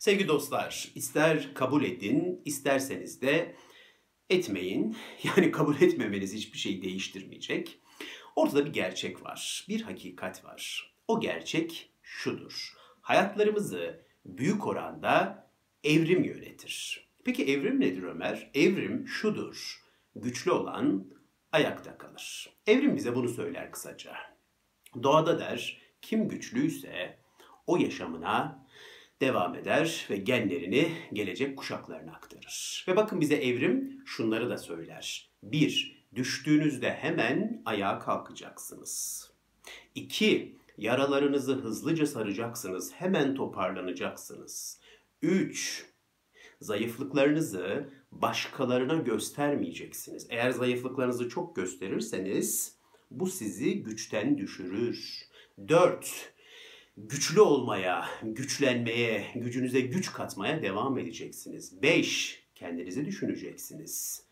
Sevgili dostlar, ister kabul edin, isterseniz de etmeyin. Yani kabul etmemeniz hiçbir şey değiştirmeyecek. Ortada bir gerçek var, bir hakikat var. O gerçek şudur: hayatlarımızı büyük oranda evrim yönetir. Peki evrim nedir Ömer? Evrim şudur: güçlü olan ayakta kalır. Evrim bize bunu söyler kısaca. Doğada der, kim güçlüyse o yaşamına devam eder ve genlerini gelecek kuşaklarına aktarır. Ve bakın bize evrim şunları da söyler. 1. Düştüğünüzde hemen ayağa kalkacaksınız. 2. Yaralarınızı hızlıca saracaksınız, hemen toparlanacaksınız. 3. Zayıflıklarınızı başkalarına göstermeyeceksiniz. Eğer zayıflıklarınızı çok gösterirseniz bu sizi güçten düşürür. 4. Güçlü olmaya, güçlenmeye, gücünüze güç katmaya devam edeceksiniz. 5. Kendinizi düşüneceksiniz.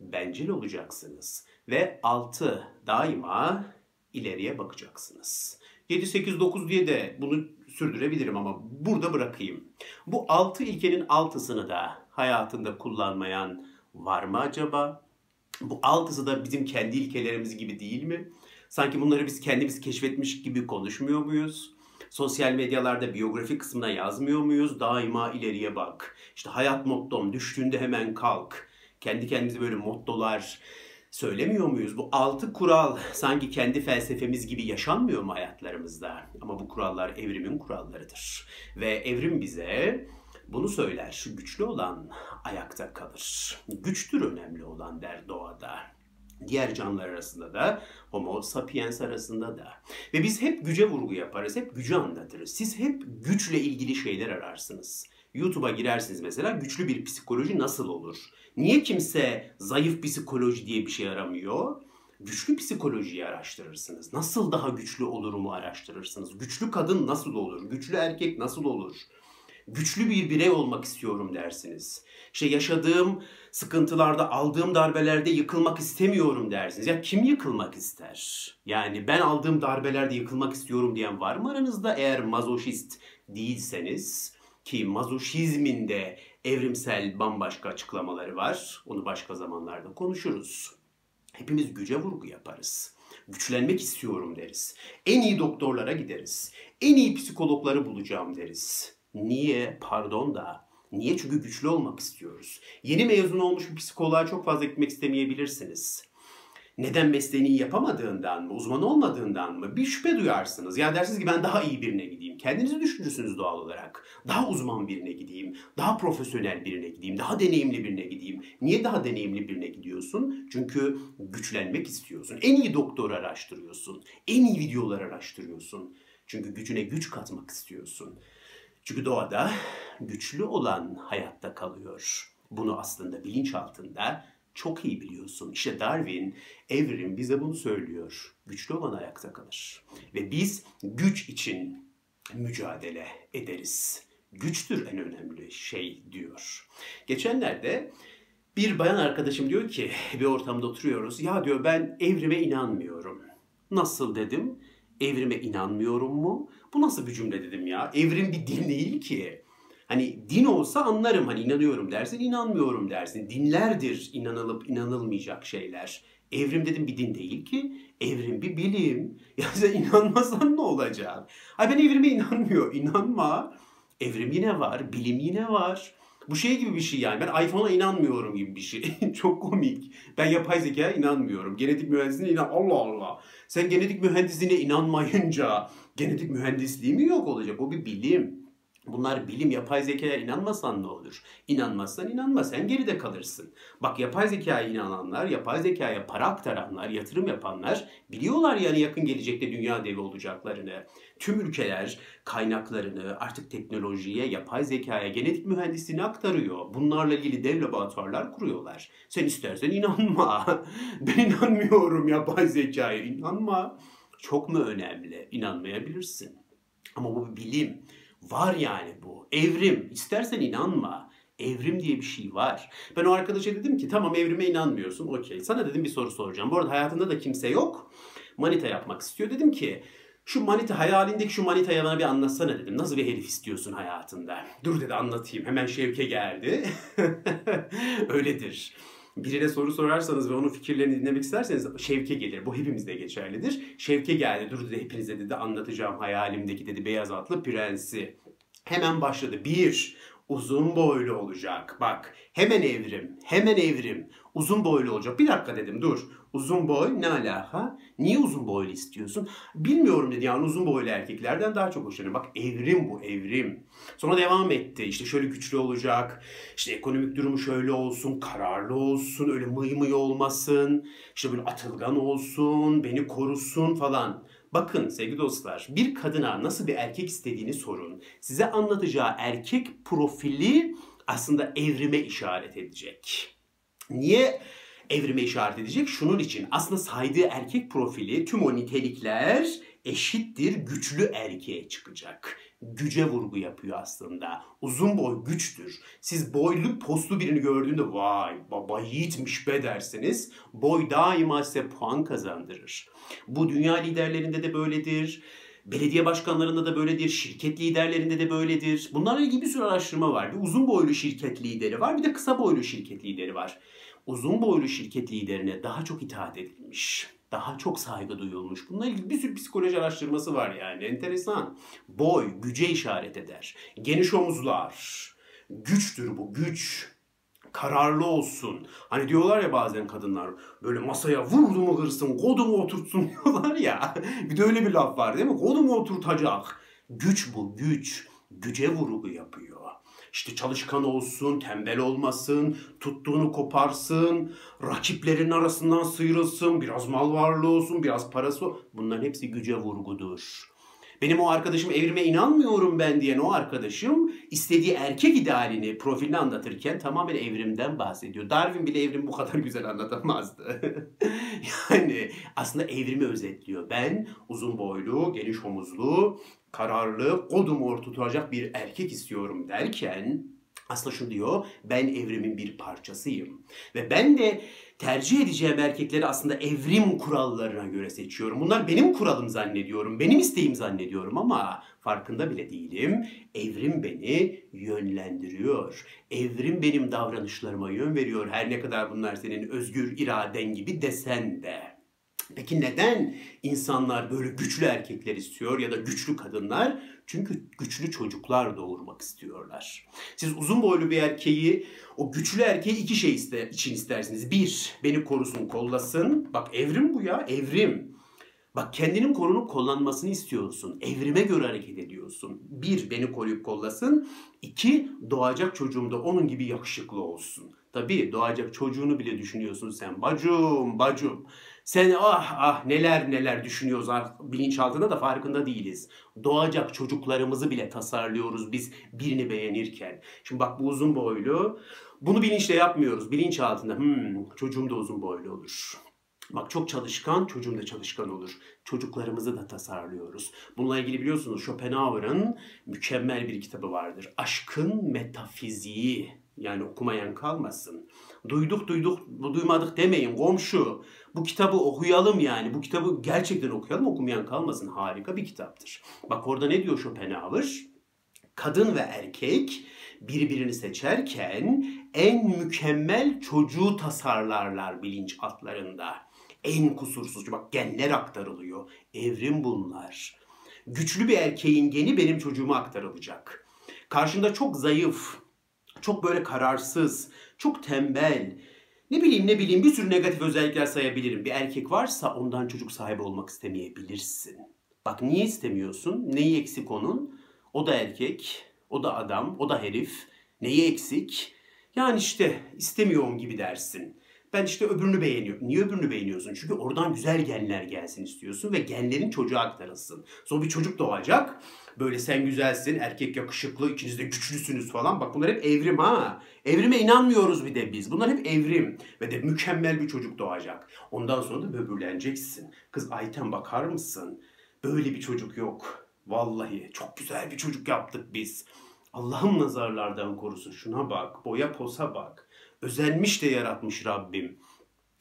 Bencil olacaksınız. Ve 6. Daima ileriye bakacaksınız. 7, 8, 9 diye de bunu sürdürebilirim ama burada bırakayım. Bu 6 ilkenin 6'sını da hayatında kullanmayan var mı acaba? Bu 6'sı da bizim kendi ilkelerimiz gibi değil mi? Sanki bunları biz kendimiz keşfetmiş gibi konuşmuyor muyuz? Sosyal medyalarda biyografi kısmına yazmıyor muyuz? Daima ileriye bak. İşte hayat mottom, düştüğünde hemen kalk. Kendi kendimize böyle mottolar söylemiyor muyuz? Bu 6 kural sanki kendi felsefemiz gibi yaşanmıyor mu hayatlarımızda? Ama bu kurallar evrimin kurallarıdır. Ve evrim bize bunu söyler. Şu güçlü olan ayakta kalır. Güçtür önemli olan der doğada. Diğer canlılar arasında da, Homo sapiens arasında da. Ve biz hep güce vurgu yaparız, hep gücü anlatırız. Siz hep güçle ilgili şeyler ararsınız. YouTube'a girersiniz mesela, güçlü bir psikoloji nasıl olur? Niye kimse zayıf psikoloji diye bir şey aramıyor? Güçlü psikolojiyi araştırırsınız. Nasıl daha güçlü olurumu araştırırsınız. Güçlü kadın nasıl olur? Güçlü erkek nasıl olur? Güçlü bir birey olmak istiyorum dersiniz. İşte yaşadığım sıkıntılarda, aldığım darbelerde yıkılmak istemiyorum dersiniz. Ya kim yıkılmak ister? Yani ben aldığım darbelerde yıkılmak istiyorum diyen var mı aranızda? Eğer mazoşist değilseniz, ki mazoşizmin de evrimsel bambaşka açıklamaları var. Onu başka zamanlarda konuşuruz. Hepimiz güce vurgu yaparız. Güçlenmek istiyorum deriz. En iyi doktorlara gideriz. En iyi psikologları bulacağım deriz. Niye? Pardon da. Niye? Çünkü güçlü olmak istiyoruz. Yeni mezun olmuş bir psikoloğa çok fazla gitmek istemeyebilirsiniz. Neden? Mesleğini yapamadığından mı? Uzman olmadığından mı? Bir şüphe duyarsınız. Yani dersiniz ki ben daha iyi birine gideyim. Kendinizi düşünürsünüz doğal olarak. Daha uzman birine gideyim. Daha profesyonel birine gideyim. Daha deneyimli birine gideyim. Niye daha deneyimli birine gidiyorsun? Çünkü güçlenmek istiyorsun. En iyi doktoru araştırıyorsun. En iyi videoları araştırıyorsun. Çünkü gücüne güç katmak istiyorsun. Çünkü doğada güçlü olan hayatta kalıyor. Bunu aslında bilinç altında çok iyi biliyorsun. İşte Darwin, evrim bize bunu söylüyor. Güçlü olan ayakta kalır. Ve biz güç için mücadele ederiz. Güçtür en önemli şey diyor. Geçenlerde bir bayan arkadaşım diyor ki, bir ortamda oturuyoruz. Ya diyor, ben evrime inanmıyorum. Nasıl dedim? Evrime inanmıyorum mu? Bu nasıl bir cümle dedim ya? Evrim bir din değil ki. Hani din olsa anlarım. Hani inanıyorum dersin, inanmıyorum dersin. Dinlerdir inanılıp inanılmayacak şeyler. Evrim dedim bir din değil ki. Evrim bir bilim. Ya sen inanmasan ne olacak? Ay ben evrime inanmıyor. İnanma. Evrim yine var. Bilim yine var. Bu şey gibi bir şey yani. Ben iPhone'a inanmıyorum gibi bir şey. Çok komik. Ben yapay zekaya inanmıyorum. Genetik mühendisliğine Allah Allah. Sen genetik mühendisliğine inanmayınca genetik mühendisliği mi yok olacak? O bir bilim. Bunlar bilim. Yapay zekaya inanmasan ne olur? İnanmazsan inanma. Sen geride kalırsın. Bak, yapay zekaya inananlar, yapay zekaya para aktaranlar, yatırım yapanlar biliyorlar yani yakın gelecekte dünya devi olacaklarını. Tüm ülkeler kaynaklarını artık teknolojiye, yapay zekaya, genetik mühendisliğine aktarıyor. Bunlarla ilgili dev laboratuvarlar kuruyorlar. Sen istersen inanma. Ben inanmıyorum yapay zekaya. İnanma. Çok mu önemli? İnanmayabilirsin. Ama bu bilim. Var yani bu. Evrim. İstersen inanma. Evrim diye bir şey var. Ben o arkadaşa dedim ki tamam evrime inanmıyorsun. Okey. Sana dedim bir soru soracağım. Bu arada hayatında da kimse yok. Manita yapmak istiyor. Dedim ki Şu manita, hayalindeki şu manitayı bana bir anlatsana dedim. Nasıl bir herif istiyorsun hayatında? Dur dedi, anlatayım. Hemen Şevke geldi. Öyledir. Birine soru sorarsanız ve onun fikirlerini dinlemek isterseniz Şevke gelir. Bu hepimizde geçerlidir. Şevke geldi. Dur dedi, hepinize dedi anlatacağım hayalimdeki dedi beyaz atlı prensi. Hemen başladı. Bir, uzun boylu olacak. Bak hemen evrim, hemen evrim. Uzun boylu olacak. Bir dakika dedim, dur. Uzun boy ne alaka? Niye uzun boylu istiyorsun? Bilmiyorum dedi, yani uzun boylu erkeklerden daha çok hoşlanıyorum. Bak evrim bu, evrim. Sonra devam etti. İşte şöyle güçlü olacak. İşte ekonomik durumu şöyle olsun. Kararlı olsun. Öyle mıy mıy olmasın. İşte böyle atılgan olsun. Beni korusun falan. Bakın sevgili dostlar, bir kadına nasıl bir erkek istediğini sorun. Size anlatacağı erkek profili aslında evrime işaret edecek. Niye evrime işaret edecek? Şunun için, aslında saydığı erkek profili, tüm o nitelikler eşittir güçlü erkeğe çıkacak. Güce vurgu yapıyor aslında. Uzun boy güçtür. Siz boylu poslu birini gördüğünde vay baba yiğitmiş be dersiniz. Boy daima size puan kazandırır. Bu dünya liderlerinde de böyledir. Belediye başkanlarında da böyledir. Şirket liderlerinde de böyledir. Bunlarla ilgili bir sürü araştırma var. Bir uzun boylu şirket lideri var. Bir de kısa boylu şirket lideri var. Uzun boylu şirket liderine daha çok itaat edilmiş. Daha çok saygı duyulmuş. Bununla ilgili bir sürü psikoloji araştırması var yani. Enteresan. Boy güce işaret eder. Geniş omuzlar. Güçtür bu, güç. Kararlı olsun. Hani diyorlar ya bazen kadınlar, böyle masaya vurdumu kırsın, kodumu oturtsun diyorlar ya. Bir de öyle bir laf var değil mi? Kodumu oturtacak. Güç bu, güç. Güce vurgu yapıyor. İşte çalışkan olsun, tembel olmasın, tuttuğunu koparsın, rakiplerin arasından sıyrılsın, biraz mal varlığı olsun, biraz parası. Bunların hepsi güce vurgudur. Benim o arkadaşım evrime inanmıyorum ben diyen o arkadaşım istediği erkek idealini, profilini anlatırken tamamen evrimden bahsediyor. Darwin bile evrimi bu kadar güzel anlatamazdı. Yani aslında evrimi özetliyor. Ben uzun boylu, geniş omuzlu, kararlı, kodumu oturtacak bir erkek istiyorum derken aslında şu diyor, ben evrimin bir parçasıyım. Ve ben de tercih edeceğim erkekleri aslında evrim kurallarına göre seçiyorum. Bunlar benim kuralım zannediyorum, benim isteğim zannediyorum ama farkında bile değilim. Evrim beni yönlendiriyor. Evrim benim davranışlarıma yön veriyor. Her ne kadar bunlar senin özgür iraden gibi desen de. Peki neden insanlar böyle güçlü erkekler istiyor ya da güçlü kadınlar? Çünkü güçlü çocuklar doğurmak istiyorlar. Siz uzun boylu bir erkeği, o güçlü erkeği iki şey için istersiniz. Bir, beni korusun, kollasın. Bak evrim bu ya, evrim. Bak kendinin korunup kollanmasını istiyorsun. Evrime göre hareket ediyorsun. Bir, beni koruyup kollasın. İki, doğacak çocuğum da onun gibi yakışıklı olsun. Tabii doğacak çocuğunu bile düşünüyorsun sen. Bacım, bacım. Sen ah ah neler neler düşünüyoruz, bilinçaltında da farkında değiliz. Doğacak çocuklarımızı bile tasarlıyoruz biz birini beğenirken. Şimdi bak bu uzun boylu. Bunu bilinçle yapmıyoruz. Bilinçaltında çocuğum da uzun boylu olur. Bak çok çalışkan, çocuğum da çalışkan olur. Çocuklarımızı da tasarlıyoruz. Bununla ilgili biliyorsunuz Schopenhauer'ın mükemmel bir kitabı vardır. Aşkın Metafiziği. Yani okumayan kalmasın. Duyduk, duymadık demeyin komşu. Bu kitabı okuyalım yani. Bu kitabı gerçekten okuyalım, okumayan kalmasın. Harika bir kitaptır. Bak orada ne diyor Schopenhauer? Kadın ve erkek birbirini seçerken en mükemmel çocuğu tasarlarlar bilinç altlarında. En kusursuz. Bak genler aktarılıyor. Evrim bunlar. Güçlü bir erkeğin geni benim çocuğuma aktarılacak. Karşında çok zayıf, çok böyle kararsız, çok tembel, ne bileyim bir sürü negatif özellikler sayabilirim. Bir erkek varsa ondan çocuk sahibi olmak istemeyebilirsin. Bak niye istemiyorsun? Neyi eksik onun? O da erkek, o da adam, o da herif. Neyi eksik? Yani işte istemiyorum gibi dersin. Ben işte öbürünü beğeniyorum. Niye öbürünü beğeniyorsun? Çünkü oradan güzel genler gelsin istiyorsun ve genlerin çocuğa aktarılsın. Sonra bir çocuk doğacak. Böyle sen güzelsin, erkek yakışıklı, ikiniz de güçlüsünüz falan. Bak bunlar hep evrim ha. Evrime inanmıyoruz bir de biz. Bunlar hep evrim. Ve de mükemmel bir çocuk doğacak. Ondan sonra da böbürleneceksin. Kız Ayten bakar mısın? Böyle bir çocuk yok. Vallahi çok güzel bir çocuk yaptık biz. Allah'ım nazarlardan korusun. Şuna bak, boya posa bak. Özenmiş de yaratmış Rabbim.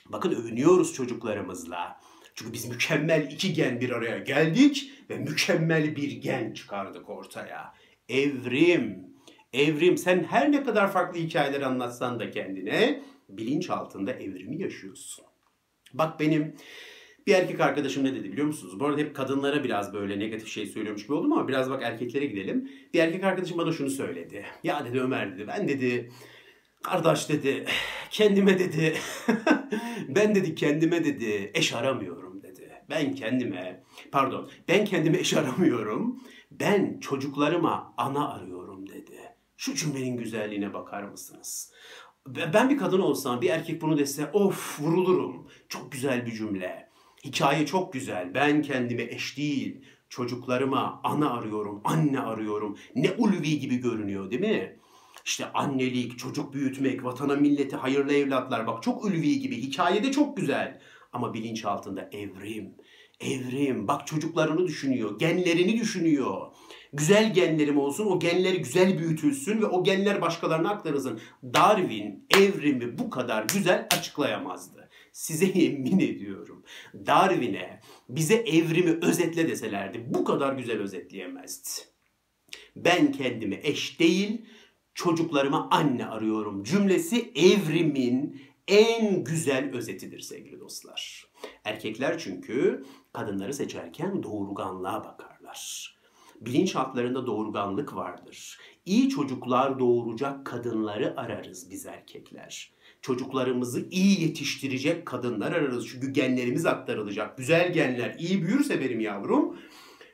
Bakın övünüyoruz çocuklarımızla. Çünkü biz mükemmel iki gen bir araya geldik ve mükemmel bir gen çıkardık ortaya. Evrim. Evrim. Sen her ne kadar farklı hikayeler anlatsan da kendine, bilinç altında evrimi yaşıyorsun. Bak benim bir erkek arkadaşım ne dedi biliyor musunuz? Bu arada hep kadınlara biraz böyle negatif şey söylüyormuş gibi oldum ama biraz bak erkeklere gidelim. Bir erkek arkadaşım bana şunu söyledi. Ya dedi Ömer dedi, ben dedi kardeş dedi, kendime dedi ben dedi kendime dedi eş aramıyorum dedi. Ben kendime eş aramıyorum. Ben çocuklarıma ana arıyorum dedi. Şu cümlenin güzelliğine bakar mısınız? Ben bir kadın olsam, bir erkek bunu dese of vurulurum. Çok güzel bir cümle. Hikaye çok güzel. Ben kendime eş değil, çocuklarıma ana arıyorum, anne arıyorum. Ne ulvi gibi görünüyor değil mi? İşte annelik, çocuk büyütmek, vatana millete hayırlı evlatlar. Bak çok ulvi gibi. Hikayede çok güzel. Ama bilinç altında evrim. Evrim. Bak çocuklarını düşünüyor, genlerini düşünüyor. Güzel genlerim olsun, o genleri güzel büyütülsün ve o genler başkalarına aktarılsın. Darwin evrimi bu kadar güzel açıklayamazdı. Size yemin ediyorum. Darwin'e bize evrimi özetle deselerdi bu kadar güzel özetleyemezdi. Ben kendime eş değil, çocuklarıma anne arıyorum cümlesi evrimin en güzel özetidir sevgili dostlar. Erkekler çünkü kadınları seçerken doğurganlığa bakarlar. Bilinç altlarında doğurganlık vardır. İyi çocuklar doğuracak kadınları ararız biz erkekler. Çocuklarımızı iyi yetiştirecek kadınlar ararız. Çünkü genlerimiz aktarılacak. Güzel genler iyi büyürse benim yavrum,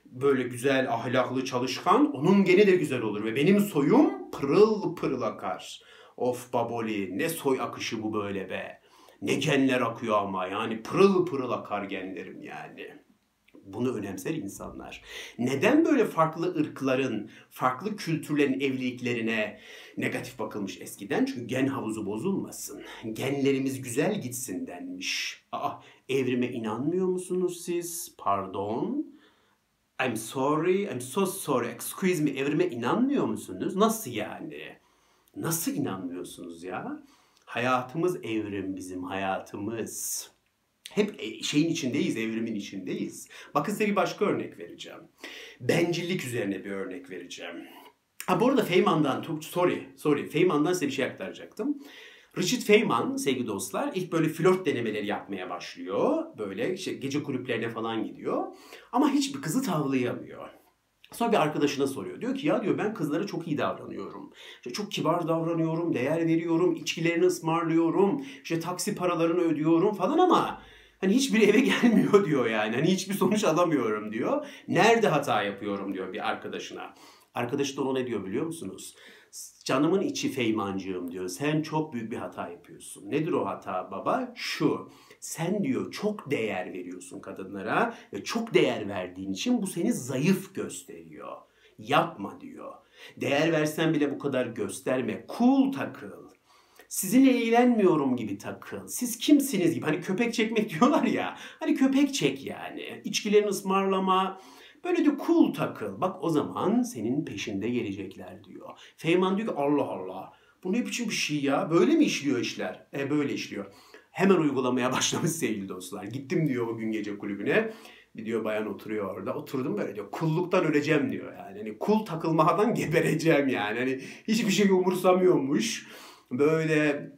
böyle güzel, ahlaklı, çalışkan, onun geni de güzel olur. Ve benim soyum pırıl pırıl akar. Of baboli, ne soy akışı bu böyle be. Ne genler akıyor ama yani pırıl pırıl akar genlerim yani. Bunu önemser insanlar. Neden böyle farklı ırkların, farklı kültürlerin evliliklerine negatif bakılmış eskiden? Çünkü gen havuzu bozulmasın. Genlerimiz güzel gitsin denmiş. Aa, evrime inanmıyor musunuz siz? Pardon. I'm sorry, I'm so sorry, excuse me. Evrime inanmıyor musunuz? Nasıl yani? Nasıl inanmıyorsunuz ya? Hayatımız evrim bizim, hayatımız. Hep şeyin içindeyiz, evrimin içindeyiz. Bakın size bir başka örnek vereceğim. Bencillik üzerine bir örnek vereceğim. Ha bu arada Feynman'dan, Feynman'dan size bir şey aktaracaktım. Richard Feynman sevgili dostlar ilk böyle flört denemeleri yapmaya başlıyor. Böyle işte gece kulüplerine falan gidiyor. Ama hiçbir kızı tavlayamıyor. Sonra bir arkadaşına soruyor. Diyor ki ya diyor ben kızlara çok iyi davranıyorum. İşte çok kibar davranıyorum, değer veriyorum, içkilerini ısmarlıyorum, işte taksi paralarını ödüyorum falan ama hani hiçbiri eve gelmiyor diyor yani. Hani hiçbir sonuç alamıyorum diyor. Nerede hata yapıyorum diyor bir arkadaşına. Arkadaşı da ona ne diyor biliyor musunuz? Canımın içi Feynmancığım diyor. Sen çok büyük bir hata yapıyorsun. Nedir o hata baba? Şu. Sen diyor çok değer veriyorsun kadınlara ve çok değer verdiğin için bu seni zayıf gösteriyor. Yapma diyor. Değer versen bile bu kadar gösterme. Cool takıl. Sizinle eğlenmiyorum gibi takıl. Siz kimsiniz gibi. Hani köpek çekmek diyorlar ya. Hani köpek çek yani. İçkilerini ısmarlama. Böyle de cool takıl. Bak o zaman senin peşinde gelecekler diyor. Feynman diyor ki Allah Allah. Bu ne biçim bir şey ya? Böyle mi işliyor işler? Böyle işliyor. Hemen uygulamaya başlamış sevgili dostlar. Gittim diyor o gün gece kulübüne. Bir diyor bayan oturuyor orada. Oturdum böyle diyor. Kulluktan öleceğim diyor yani. Hani kul takılmadan gebereceğim yani. Hani hiçbir şey umursamıyormuş. Böyle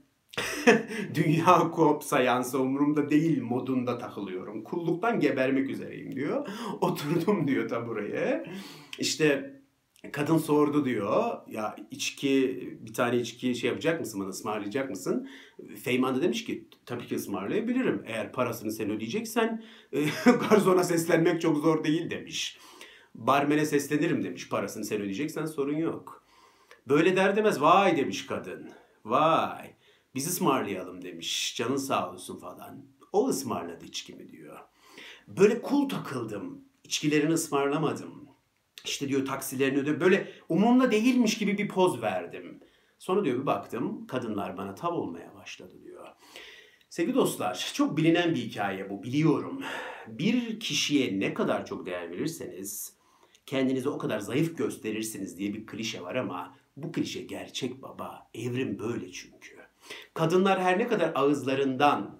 dünya kop sayansı umurumda değil modunda takılıyorum. Kulluktan gebermek üzereyim diyor. Oturdum diyor tabureye. İşte kadın sordu diyor. Ya bir tane içki şey yapacak mısın bana, ısmarlayacak mısın? Feynman da demiş ki tabii ki ısmarlayabilirim. Eğer parasını sen ödeyeceksen garsona seslenmek çok zor değil demiş. Barmene seslenirim demiş. Parasını sen ödeyeceksen sorun yok. Böyle der demez vay demiş kadın. Vay. Biz ısmarlayalım demiş. Canın sağ olsun falan. O ısmarladı içkimi diyor. Böyle cool takıldım. İçkilerini ısmarlamadım. İşte diyor taksilerini öde. Böyle umurumda değilmiş gibi bir poz verdim. Sonra diyor bir baktım kadınlar bana tav olmaya başladı diyor. Sevgili dostlar çok bilinen bir hikaye bu biliyorum. Bir kişiye ne kadar çok değer verirseniz kendinizi o kadar zayıf gösterirsiniz diye bir klişe var ama bu klişe gerçek baba. Evrim böyle çünkü. Kadınlar her ne kadar ağızlarından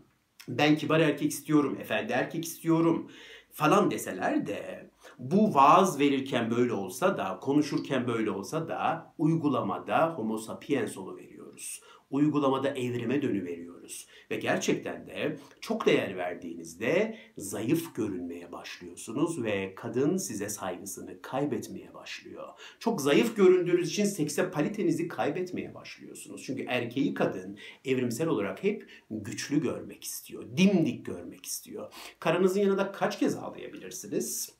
ben kibar erkek istiyorum, efendi erkek istiyorum falan deseler de bu vaaz verirken böyle olsa da, konuşurken böyle olsa da uygulamada homo sapiens oluveriyoruz. Uygulamada evrime dönüveriyoruz. Ve gerçekten de çok değer verdiğinizde zayıf görünmeye başlıyorsunuz ve kadın size saygısını kaybetmeye başlıyor. Çok zayıf göründüğünüz için seksapalitenizi kaybetmeye başlıyorsunuz. Çünkü erkeği kadın evrimsel olarak hep güçlü görmek istiyor, dimdik görmek istiyor. Karınızın yanında kaç kez ağlayabilirsiniz?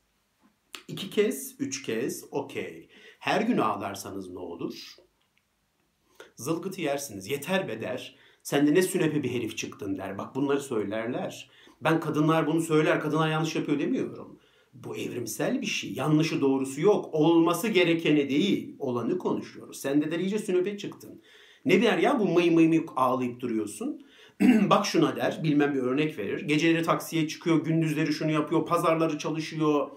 2 kez, 3 kez, okey. Her gün ağlarsanız ne olur? Zılgıtı yersiniz. Yeter be der. Sen de ne sünepe bir herif çıktın der. Bak bunları söylerler. Ben kadınlar bunu söyler, kadınlar yanlış yapıyor demiyorum. Bu evrimsel bir şey. Yanlışı doğrusu yok. Olması gerekeni değil, olanı konuşuyoruz. Sen de der iyice sünepe çıktın. Ne der ya bu mıy mıy mıy ağlayıp duruyorsun. Bak şuna der, bilmem bir örnek verir. Geceleri taksiye çıkıyor, gündüzleri şunu yapıyor, pazarları çalışıyor.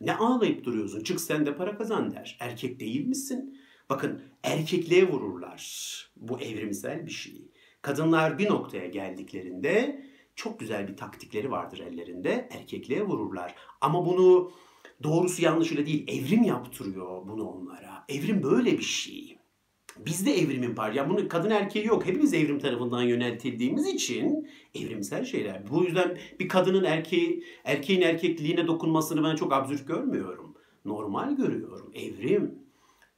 Ne ağlayıp duruyorsun? Çık sen de para kazan der. Erkek değil misin? Bakın erkekliğe vururlar. Bu evrimsel bir şey. Kadınlar bir noktaya geldiklerinde çok güzel bir taktikleri vardır ellerinde. Erkekliğe vururlar. Ama bunu doğrusu yanlışıyla değil, evrim yaptırıyor bunu onlara. Evrim böyle bir şey. Bizde evrimin parçası. Bunun kadın erkeği yok. Hepimiz evrim tarafından yöneltildiğimiz için evrimsel şeyler. Bu yüzden bir kadının erkeğin erkekliğine dokunmasını ben çok absürt görmüyorum. Normal görüyorum. Evrim.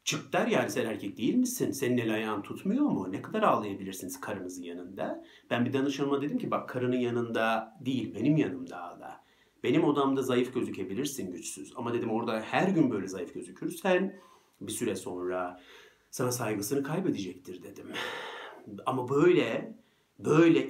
Çık der yani sen erkek değil misin? Senin el ayağın tutmuyor mu? Ne kadar ağlayabilirsiniz karınızın yanında? Ben bir danışanıma dedim ki bak karının yanında değil benim yanımda ağla. Benim odamda zayıf gözükebilirsin güçsüz. Ama dedim orada her gün böyle zayıf gözükürsen bir süre sonra sana saygısını kaybedecektir dedim. Ama böyle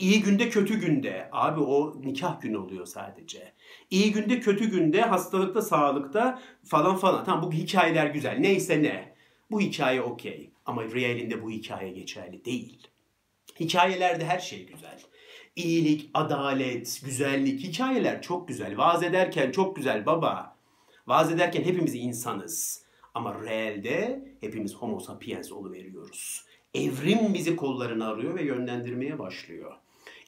iyi günde kötü günde abi o nikah günü oluyor sadece. İyi günde kötü günde hastalıkta sağlıkta falan falan. Tamam bu hikayeler güzel neyse ne. Bu hikaye okey ama realinde bu hikaye geçerli değil. Hikayelerde her şey güzel. İyilik, adalet, güzellik, hikayeler çok güzel. Vaaz ederken çok güzel baba. Vaaz ederken hepimiz insanız. Ama realde hepimiz homo sapiens oluveriyoruz. Evrim bizi kollarına arıyor ve yönlendirmeye başlıyor.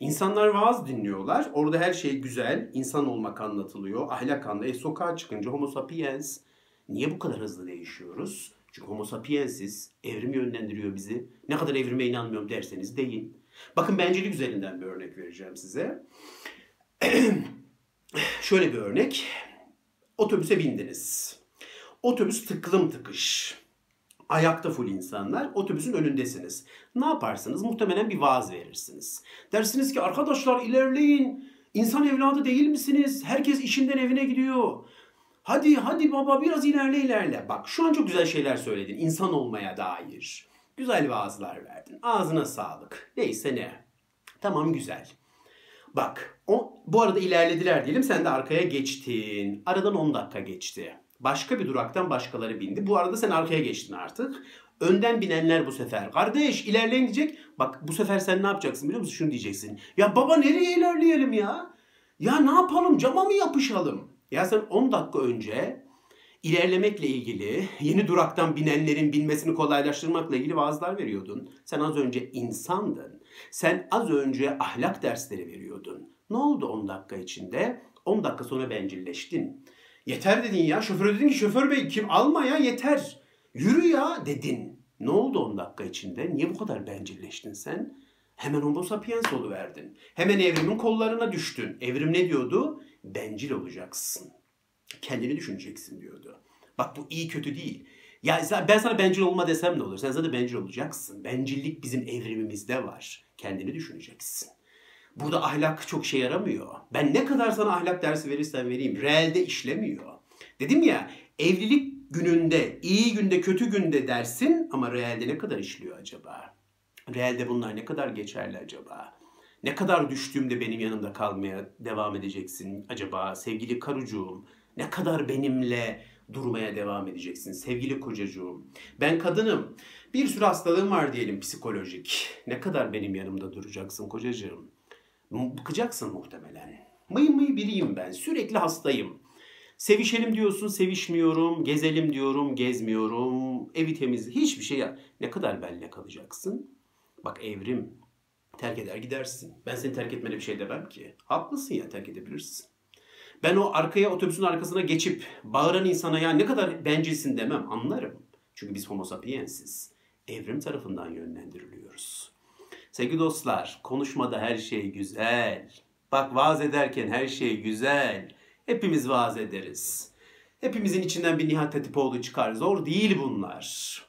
İnsanlar vaaz dinliyorlar. Orada her şey güzel. İnsan olmak anlatılıyor. Ahlak anlatılıyor. Sokağa çıkınca homo sapiens. Niye bu kadar hızlı değişiyoruz? Çünkü homo sapiensiz, evrim yönlendiriyor bizi. Ne kadar evrime inanmıyorum derseniz deyin. Bakın bencillik üzerinden bir örnek vereceğim size. Şöyle bir örnek. Otobüse bindiniz. Otobüs tıklım tıkış. Ayakta full insanlar. Otobüsün önündesiniz. Ne yaparsınız? Muhtemelen bir vaaz verirsiniz. Dersiniz ki arkadaşlar ilerleyin. İnsan evladı değil misiniz? Herkes işinden evine gidiyor. Hadi hadi baba biraz ilerle. Bak şu an çok güzel şeyler söyledin insan olmaya dair. Güzel vaazlar verdin. Ağzına sağlık. Neyse ne. Tamam güzel. Bak bu arada ilerlediler diyelim sen de arkaya geçtin. Aradan 10 dakika geçti. Başka bir duraktan başkaları bindi. Bu arada sen arkaya geçtin artık. Önden binenler bu sefer. Kardeş ilerleyin diyecek. Bak bu sefer sen ne yapacaksın biliyor musun? Şunu diyeceksin. Ya baba nereye ilerleyelim ya? Ya ne yapalım cama mı yapışalım? Ya sen 10 dakika önce ilerlemekle ilgili, yeni duraktan binenlerin binmesini kolaylaştırmakla ilgili vaazlar veriyordun. Sen az önce insandın. Sen az önce ahlak dersleri veriyordun. Ne oldu 10 dakika içinde? 10 dakika sonra bencilleştin. Yeter dedin ya. Şoföre dedin ki şoför bey kim alma ya yeter. Yürü ya dedin. Ne oldu 10 dakika içinde? Niye bu kadar bencilleştin sen? Hemen homo sapiens oluverdin. Hemen evrimin kollarına düştün. Evrim ne diyordu? Bencil olacaksın. Kendini düşüneceksin diyordu. Bak bu iyi kötü değil. Ya ben sana bencil olma desem ne olur? Sen zaten bencil olacaksın. Bencillik bizim evrimimizde var. Kendini düşüneceksin. Burada ahlak çok şey yaramıyor. Ben ne kadar sana ahlak dersi verirsen vereyim. Realde işlemiyor. Dedim ya evlilik gününde, iyi günde, kötü günde dersin ama realde ne kadar işliyor acaba? Realde bunlar ne kadar geçerli acaba? Ne kadar düştüğümde benim yanımda kalmaya devam edeceksin acaba sevgili karıcığım? Ne kadar benimle durmaya devam edeceksin sevgili kocacığım? Ben kadınım. Bir sürü hastalığım var diyelim psikolojik. Ne kadar benim yanımda duracaksın kocacığım? Bıkacaksın muhtemelen. Mıy bileyim ben. Sürekli hastayım. Sevişelim diyorsun sevişmiyorum. Gezelim diyorum gezmiyorum. Evi temiz hiçbir şey. Ne kadar benimle kalacaksın? Bak evrim terk eder gidersin. Ben seni terk etmene bir şey demem ki. Haklısın ya, terk edebilirsin. Ben o arkaya, otobüsün arkasına geçip bağıran insana ya ne kadar bencilsin demem, anlarım. Çünkü biz homo sapiensiz. Evrim tarafından yönlendiriliyoruz. Sevgili dostlar, konuşmada her şey güzel. Bak, vaaz ederken her şey güzel. Hepimiz vaaz ederiz. Hepimizin içinden bir Nihat Hatipoğlu çıkar. Zor değil bunlar.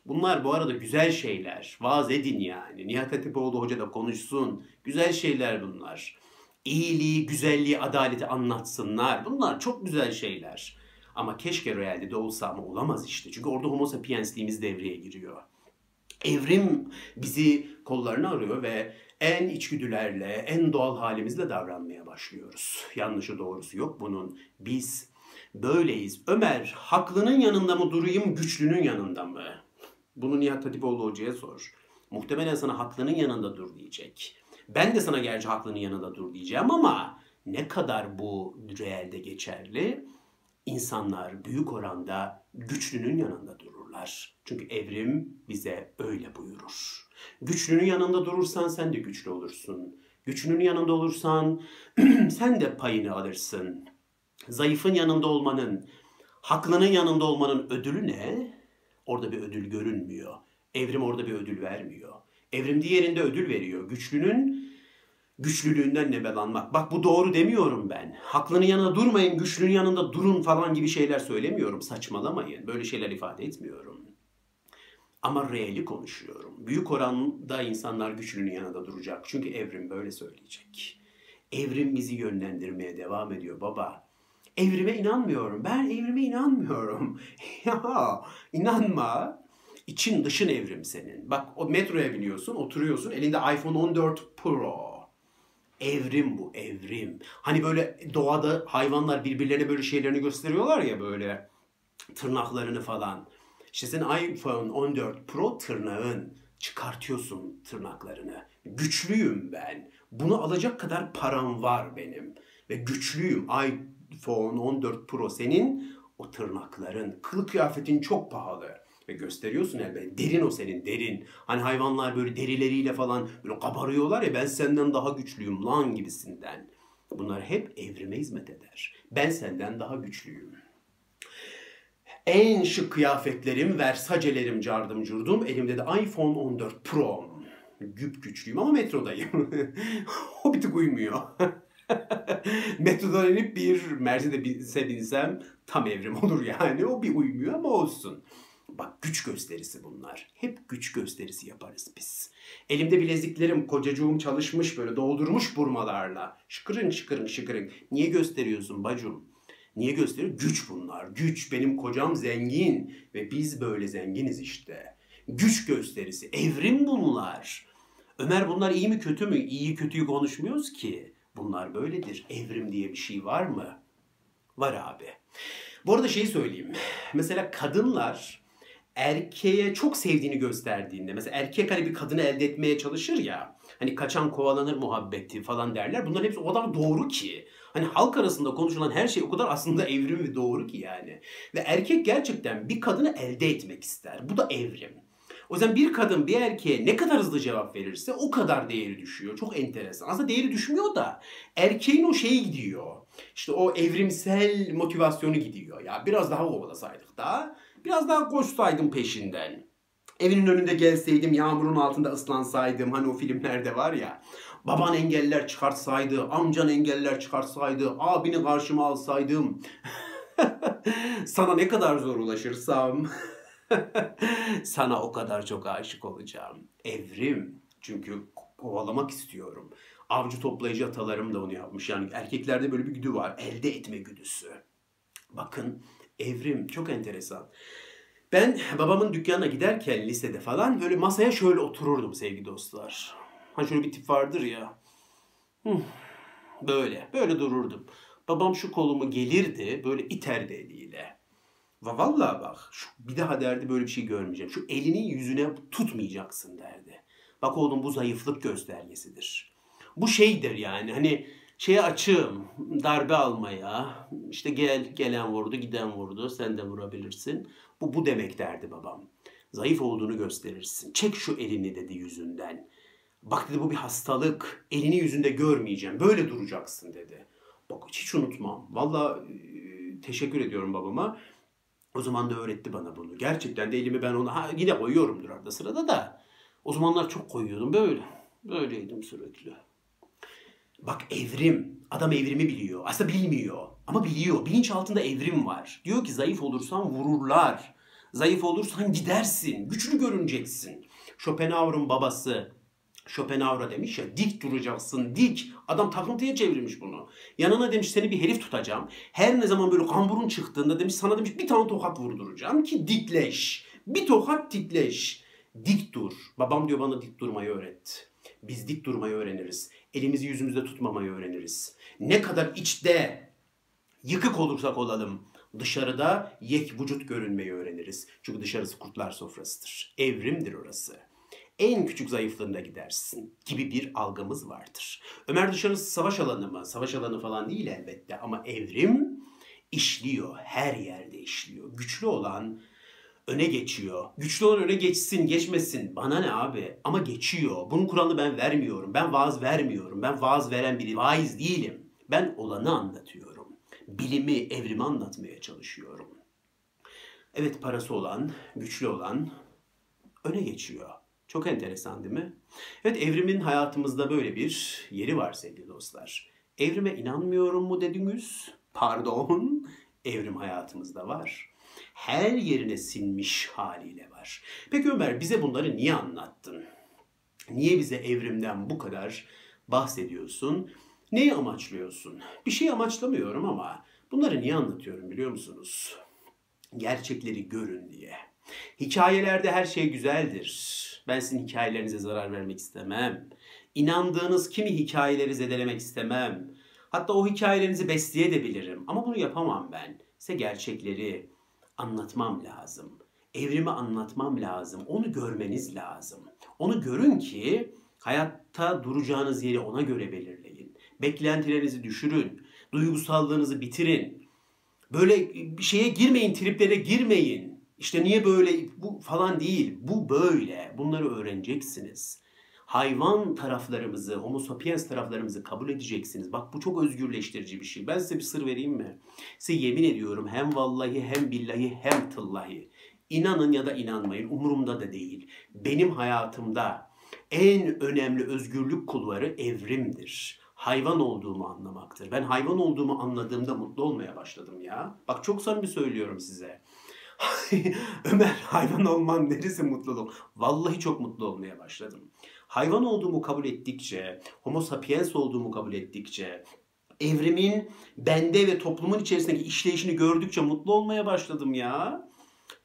Bunlar bu arada güzel şeyler. Vaaz edin yani. Nihat Hatipoğlu hoca da konuşsun. Güzel şeyler bunlar. İyiliği, güzelliği, adaleti anlatsınlar. Bunlar çok güzel şeyler. Ama keşke realde de olsa, ama olamaz işte. Çünkü orada homo sapiensliğimiz devreye giriyor. Evrim bizi kollarına arıyor ve en içgüdülerle, en doğal halimizle davranmaya başlıyoruz. Yanlışı doğrusu yok bunun. Biz böyleyiz. Ömer, haklının yanında mı durayım, güçlünün yanında mı? Bunu Nihat Hatipoğlu hocaya sor. Muhtemelen sana haklının yanında dur diyecek. Ben de sana gerçi haklının yanında dur diyeceğim, ama ne kadar bu realde geçerli? İnsanlar büyük oranda güçlünün yanında dururlar. Çünkü evrim bize öyle buyurur. Güçlünün yanında durursan sen de güçlü olursun. Güçlünün yanında olursan sen de payını alırsın. Zayıfın yanında olmanın, haklının yanında olmanın ödülü ne? Orada bir ödül görünmüyor. Evrim orada bir ödül vermiyor. Evrim diğerinde ödül veriyor. Güçlünün güçlülüğünden nebelanmak. Bak, bu doğru demiyorum ben. Haklının yanında durmayın, güçlünün yanında durun falan gibi şeyler söylemiyorum. Saçmalamayın. Böyle şeyler ifade etmiyorum. Ama reali konuşuyorum. Büyük oranda insanlar güçlünün yanında duracak. Çünkü evrim böyle söyleyecek. Evrim bizi yönlendirmeye devam ediyor baba. Evrime inanmıyorum. Ben evrime inanmıyorum. Ya inanma. İçin dışın evrim senin. Bak, o metroya biniyorsun, oturuyorsun, elinde iPhone 14 Pro. Evrim bu, evrim. Hani böyle doğada hayvanlar birbirlerine böyle şeylerini gösteriyorlar ya, böyle tırnaklarını falan. İşte senin iPhone 14 Pro tırnağın. Çıkartıyorsun tırnaklarını. Güçlüyüm ben. Bunu alacak kadar param var benim. Ve güçlüyüm. iPhone 14 Pro senin, o tırnakların. Kılık kıyafetin çok pahalı. Ve gösteriyorsun elbette. Derin o senin, derin. Hani hayvanlar böyle derileriyle falan böyle kabarıyorlar ya, ben senden daha güçlüyüm lan gibisinden. Bunlar hep evrime hizmet eder. Ben senden daha güçlüyüm. En şık kıyafetlerim, versacelerim, cardım curdum. Elimde de iPhone 14 Pro. Güp güçlüyüm ama metrodayım. O bir tık uymuyor. Metrodan inip bir Mercedes'e binsem tam evrim olur yani. O bir uymuyor ama olsun. Bak, güç gösterisi bunlar. Hep güç gösterisi yaparız biz. Elimde bileziklerim, kocacığım çalışmış böyle doldurmuş burmalarla. Şıkırın şıkırın şıkırın. Niye gösteriyorsun bacım? Niye gösteriyor? Güç bunlar. Güç. Benim kocam zengin ve biz böyle zenginiz işte. Güç gösterisi. Evrim bunlar. Ömer, bunlar iyi mi kötü mü? İyi kötüyü konuşmuyoruz ki. Bunlar böyledir. Evrim diye bir şey var mı? Var abi. Bu arada şeyi söyleyeyim. Mesela kadınlar erkeğe çok sevdiğini gösterdiğinde, mesela erkek hani bir kadını elde etmeye çalışır ya, hani kaçan kovalanır muhabbeti falan derler. Bunların hepsi o kadar doğru ki. Hani halk arasında konuşulan her şey o kadar aslında evrim ve doğru ki yani. Ve erkek gerçekten bir kadını elde etmek ister. Bu da evrim. O yüzden bir kadın bir erkeğe ne kadar hızlı cevap verirse o kadar değeri düşüyor. Çok enteresan. Aslında değeri düşmüyor da erkeğin o şeyi gidiyor. İşte o evrimsel motivasyonu gidiyor. Ya biraz daha kovalasaydık da, biraz daha koşsaydım peşinden. Evinin önünde gelseydim, yağmurun altında ıslansaydım. Hani o filmlerde var ya. Baban engeller çıkartsaydı, amcan engeller çıkartsaydı, abini karşıma alsaydım. Sana ne kadar zor ulaşırsam sana o kadar çok aşık olacağım. Evrim. Çünkü kovalamak istiyorum. Avcı toplayıcı atalarım da onu yapmış. Yani erkeklerde böyle bir güdü var. Elde etme güdüsü. Bakın, evrim çok enteresan. Ben babamın dükkanına giderken lisede falan böyle masaya şöyle otururdum sevgili dostlar. Hani şöyle bir tip vardır ya. Böyle. Böyle dururdum. Babam şu kolumu gelirdi. Böyle iterdi eliyle. Vallahi bak. Bir daha derdi, böyle bir şey görmeyeceğim. Şu elini yüzüne tutmayacaksın derdi. Bak oğlum, bu zayıflık göstergesidir. Bu şeydir yani. Hani şeye açığım. Darbe almaya. İşte gelen vurdu, giden vurdu. Sen de vurabilirsin. Bu demek derdi babam. Zayıf olduğunu gösterirsin. Çek şu elini dedi yüzünden. Bak dedi, bu bir hastalık. Elini yüzünde görmeyeceğim. Böyle duracaksın dedi. Bak hiç unutmam. Vallahi teşekkür ediyorum babama. O zaman da öğretti bana bunu. Gerçekten de elimi ben ona yine koyuyorumdur arada sırada da. O zamanlar çok koyuyordum böyle. Böyleydim sürekli. Bak evrim. Adam evrimi biliyor. Aslında bilmiyor. Ama biliyor. Bilinç altında evrim var. Diyor ki zayıf olursan vururlar. Zayıf olursan gidersin. Güçlü görüneceksin. Schopenhauer'un babası Schopenhauer'a demiş ya, dik duracaksın, dik. Adam takıntıya çevirmiş bunu. Yanına demiş seni bir herif tutacağım. Her ne zaman böyle kamburun çıktığında demiş sana demiş bir tane tokat vurduracağım ki dikleş. Bir tokat dikleş. Dik dur. Babam diyor bana dik durmayı öğretti. Biz dik durmayı öğreniriz. Elimizi yüzümüzde tutmamayı öğreniriz. Ne kadar içte yıkık olursak olalım dışarıda yek vücut görünmeyi öğreniriz. Çünkü dışarısı kurtlar sofrasıdır. Evrimdir orası. En küçük zayıflığında gidersin gibi bir algımız vardır. Ömer dışarısı savaş alanı mı? Savaş alanı falan değil elbette ama evrim işliyor. Her yerde işliyor. Güçlü olan öne geçiyor. Güçlü olan öne geçsin, geçmesin. Bana ne abi? Ama geçiyor. Bunun kuralını ben vermiyorum. Ben vaaz vermiyorum. Ben vaaz veren biri, vaiz değilim. Ben olanı anlatıyorum. Bilimi, evrimi anlatmaya çalışıyorum. Evet, parası olan, güçlü olan öne geçiyor. Çok enteresan değil mi? Evet, evrimin hayatımızda böyle bir yeri var sevgili dostlar. Evrime inanmıyorum mu dediniz? Pardon, evrim hayatımızda var. Her yerine sinmiş haliyle var. Peki Ömer, bize bunları niye anlattın? Niye bize evrimden bu kadar bahsediyorsun? Neyi amaçlıyorsun? Bir şey amaçlamıyorum ama bunları niye anlatıyorum biliyor musunuz? Gerçekleri görün diye. Hikayelerde her şey güzeldir. Ben sizin hikayelerinize zarar vermek istemem. İnandığınız kimi hikayeleri zedelemek istemem. Hatta o hikayelerinizi besleyebilirim. Ama bunu yapamam ben. Size gerçekleri anlatmam lazım. Evrimi anlatmam lazım. Onu görmeniz lazım. Onu görün ki hayatta duracağınız yeri ona göre belirleyin. Beklentilerinizi düşürün. Duygusallığınızı bitirin. Böyle bir şeye girmeyin, triplere girmeyin. İşte niye böyle bu falan değil. Bu böyle. Bunları öğreneceksiniz. Hayvan taraflarımızı, homo sapiens taraflarımızı kabul edeceksiniz. Bak bu çok özgürleştirici bir şey. Ben size bir sır vereyim mi? Size yemin ediyorum hem vallahi hem billahi hem tıllahi. İnanın ya da inanmayın. Umurumda da değil. Benim hayatımda en önemli özgürlük kulvarı evrimdir. Hayvan olduğumu anlamaktır. Ben hayvan olduğumu anladığımda mutlu olmaya başladım ya. Bak çok samimi söylüyorum size. Ömer, hayvan olman neresi mutluluk? Vallahi çok mutlu olmaya başladım. Hayvan olduğumu kabul ettikçe, homo sapiens olduğumu kabul ettikçe, evrimin bende ve toplumun içerisindeki işleyişini gördükçe mutlu olmaya başladım ya.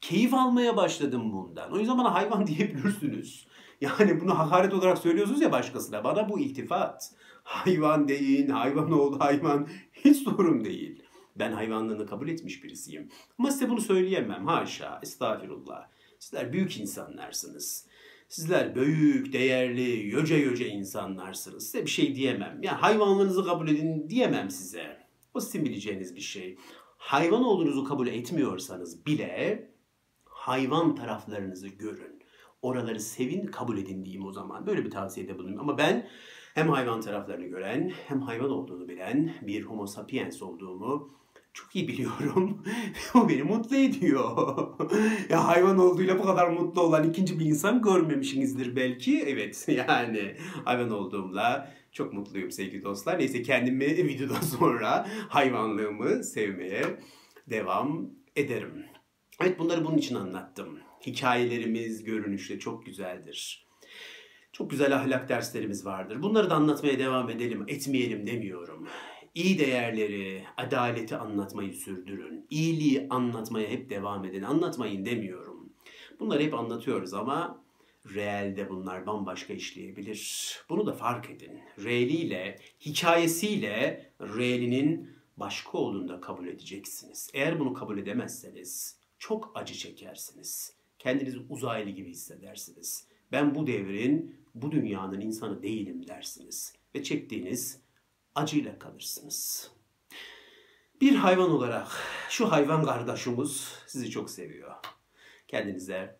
Keyif almaya başladım bundan. O yüzden bana hayvan diyebilirsiniz. Yani bunu hakaret olarak söylüyorsunuz ya başkasına. Bana bu iltifat. Hayvan deyin, hayvan oldu, hayvan. Hiç sorun değil. Ben hayvanlığını kabul etmiş birisiyim. Ama size bunu söyleyemem. Haşa, estağfirullah. Sizler büyük insanlarsınız. Sizler büyük, değerli, yüce yüce insanlarsınız. Size bir şey diyemem. Yani hayvanlığınızı kabul edin diyemem size. O sizin bileceğiniz bir şey. Hayvan olduğunuzu kabul etmiyorsanız bile hayvan taraflarınızı görün. Oraları sevin, kabul edin diyeyim o zaman. Böyle bir tavsiyede bulunayım. Ama ben hem hayvan taraflarını gören, hem hayvan olduğunu bilen bir homo sapiens olduğumu çok iyi biliyorum. O beni mutlu ediyor. Ya hayvan olduğuyla bu kadar mutlu olan ikinci bir insan görmemişsinizdir belki. Evet, yani hayvan olduğumla çok mutluyum sevgili dostlar. Neyse, kendimi videodan sonra hayvanlığımı sevmeye devam ederim. Evet, bunları bunun için anlattım. Hikayelerimiz görünüşte çok güzeldir. Çok güzel ahlak derslerimiz vardır. Bunları da anlatmaya devam edelim, etmeyelim demiyorum. İyi değerleri, adaleti anlatmayı sürdürün. İyiliği anlatmaya hep devam edin. Anlatmayın demiyorum. Bunları hep anlatıyoruz ama realde bunlar bambaşka işleyebilir. Bunu da fark edin. Realiyle, hikayesiyle realinin başka olduğunu da kabul edeceksiniz. Eğer bunu kabul edemezseniz çok acı çekersiniz. Kendinizi uzaylı gibi hissedersiniz. Ben bu devrin, bu dünyanın insanı değilim dersiniz. Ve çektiğiniz acıyla kalırsınız. Bir hayvan olarak şu hayvan kardeşimiz sizi çok seviyor. Kendinize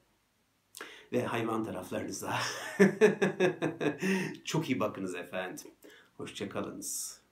ve hayvan taraflarınıza çok iyi bakınız efendim. Hoşça kalınız.